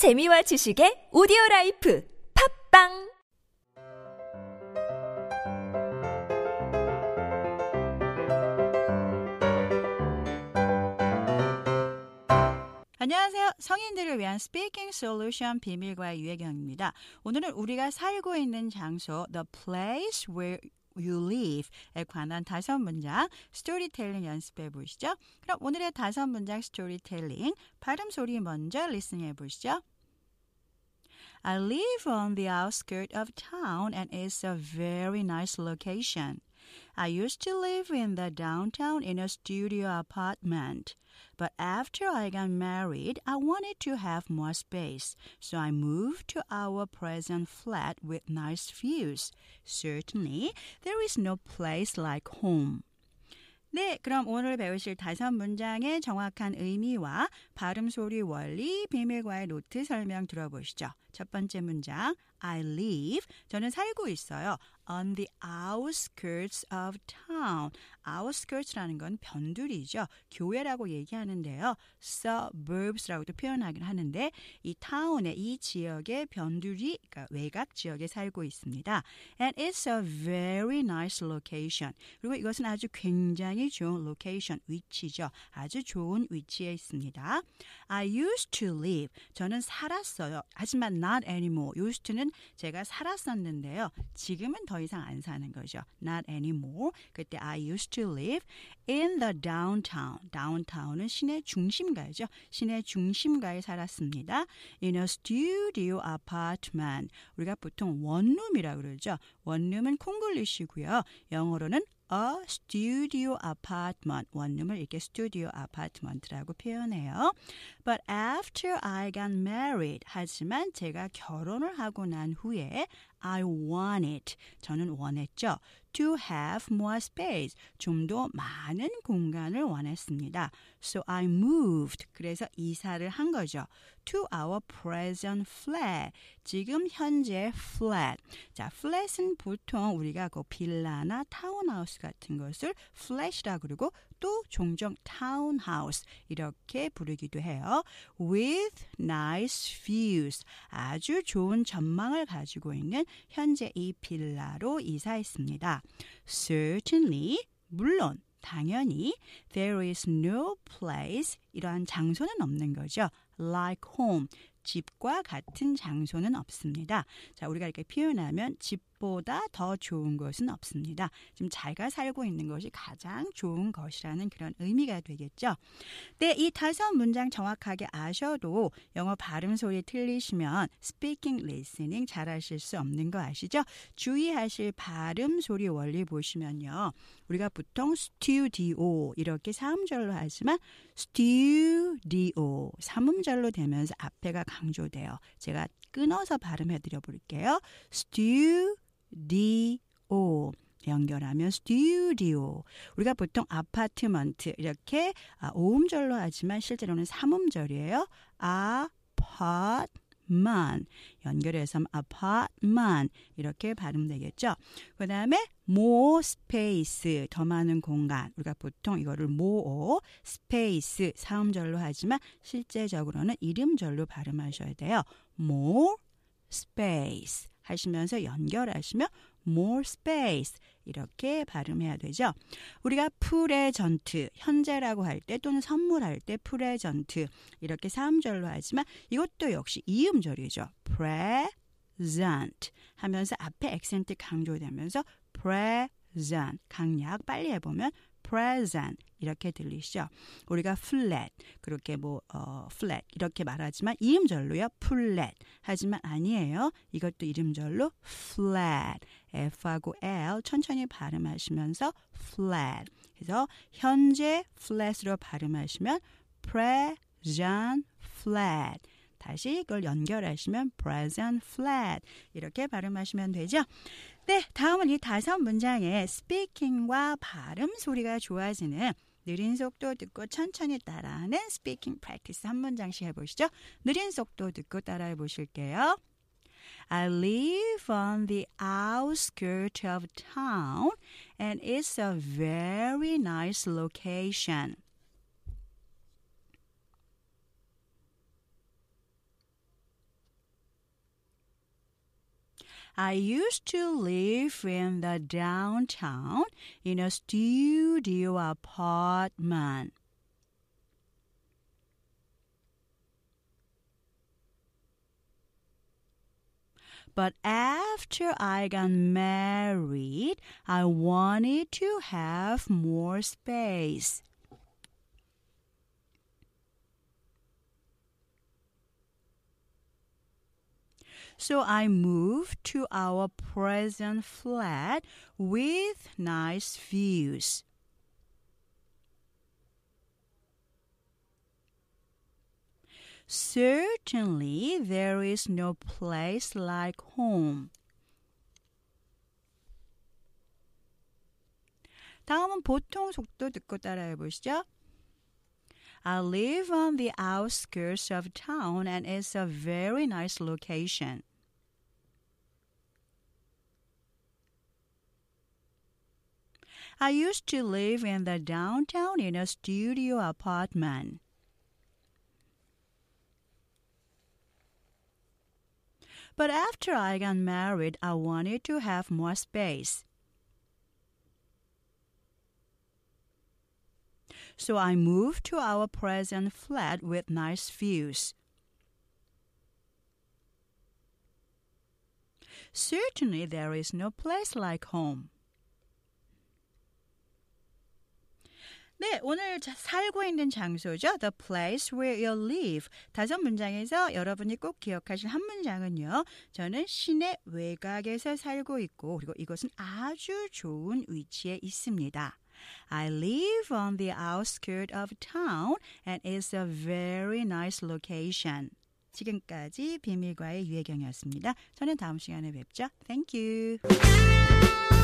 재미와 지식의 오디오라이프 팟빵 안녕하세요. 성인들을 위한 스피킹 솔루션 비밀과의 유혜경입니다. 오늘은 우리가 살고 있는 장소, the place where you live에 관한 5문장 스토리텔링 연습해 보시죠. 그럼 오늘의 5문장 스토리텔링 발음 소리 먼저 리스닝해 보시죠. I live on the outskirts of town and it's a very nice location. I used to live in the downtown in a studio apartment. But after I got married, I wanted to have more space. So I moved to our present flat with nice views. Certainly, there is no place like home. 네, 그럼 오늘 배우실 5문장의 정확한 의미와 발음 소리 원리, 비밀과의 노트 설명 들어보시죠. 첫 번째 문장, I live, 저는 살고 있어요. On the outskirts of town. Outskirts라는 건 변두리죠. 교외라고 얘기하는데요. Suburbs라고도 표현하긴 하는데 이 타운의 이 지역의 변두리, 그러니까 외곽 지역에 살고 있습니다. And it's a very nice location. 그리고 이것은 아주 굉장히 좋은 location, 위치죠. 아주 좋은 위치에 있습니다. I used to live. 저는 살았어요. 하지만 not anymore. used to는 제가 살았었는데요. 지금은 더 이상 안 사는 거죠. Not anymore. 그때 I used to live in the downtown. downtown은 시내 중심가죠. 시내 중심가에 살았습니다. In a studio apartment. 우리가 보통 원룸이라고 그러죠. 원룸은 콩글리시고요. 영어로는 A studio apartment. 원룸을 이렇게 studio apartment라고 표현해요. But after I got married. 하지만 제가 결혼을 하고 난 후에 I wanted. 저는 원했죠. To have more space. 좀 더 많은 공간을 원했습니다. So I moved. 그래서 이사를 한 거죠. To our present flat. 지금 현재 flat. 자, flat은 보통 우리가 그 빌라나 타운하우스 같은 것을 flat이라고 그러고 또 종종 타운하우스 이렇게 부르기도 해요. With nice views. 아주 좋은 전망을 가지고 있는 현재 이 빌라로 이사했습니다. Certainly, 물론, 당연히 there is no place, 이러한 장소는 없는 거죠. Like home, 집과 같은 장소는 없습니다. 자, 우리가 이렇게 표현하면 집보다 더 좋은 것은 없습니다. 지금 자기가 살고 있는 것이 가장 좋은 것이라는 그런 의미가 되겠죠. 네, 이 5문장 정확하게 아셔도 영어 발음 소리 틀리시면 스피킹 리스닝 잘하실 수 없는 거 아시죠? 주의하실 발음 소리 원리 보시면요. 우리가 보통 스튜디오 이렇게 3음절로 하지만 스튜디오 3음절로 되면서 앞에가 강조돼요. 제가 끊어서 발음해드려 볼게요. 스튜디오 연결하면 스튜디오. 우리가 보통 아파트먼트 이렇게 5음절로 하지만 실제로는 3음절이에요. 아파트먼 연결해서 아파트먼 이렇게 발음되겠죠. 그 다음에 more space, 더 많은 공간. 우리가 보통 이거를 more space, 4음절로 하지만 실제적으로는 1음절로 발음하셔야 돼요. more space 하시면서 연결하시면 more space 이렇게 발음해야 되죠. 우리가 프레젠트, 현재라고 할 때 또는 선물할 때 프레젠트 이렇게 4음절로 하지만 이것도 역시 2음절이죠. present 하면서 앞에 액센트 강조되면서 present 강약 빨리 해보면 present 이렇게 들리시죠. 우리가 flat 그렇게 flat 이렇게 말하지만 이음절로요. flat 하지만 아니에요. 이것도 이음절로 flat F하고 L 천천히 발음하시면서 flat 그래서 현재 flat으로 발음하시면 present flat 다시 이걸 연결하시면 present flat 이렇게 발음하시면 되죠. 네, 다음은 이 5문장의 스피킹과 발음 소리가 좋아지는 느린 속도 듣고 천천히 따라하는 스피킹 프랙티스 1문장씩 해보시죠. 느린 속도 듣고 따라해 보실게요. I live on the outskirts of town and it's a very nice location. I used to live in the downtown in a studio apartment. But after I got married, I wanted to have more space. So I moved to our present flat with nice views. Certainly, there is no place like home. 다음은 보통 속도 듣고 따라해 보시죠. I live on the outskirts of town and it's a very nice location. I used to live in the downtown in a studio apartment. But after I got married, I wanted to have more space. So I moved to our present flat with nice views. Certainly, there is no place like home. 네, 오늘 살고 있는 장소죠. The place where you live. 다섯 문장에서 여러분이 꼭 기억하실 한 문장은요. 저는 시내 외곽에서 살고 있고, 그리고 이것은 아주 좋은 위치에 있습니다. I live on the outskirts of town and it's a very nice location. 지금까지 비밀과의 유혜경이었습니다. 저는 다음 시간에 뵙죠. Thank you.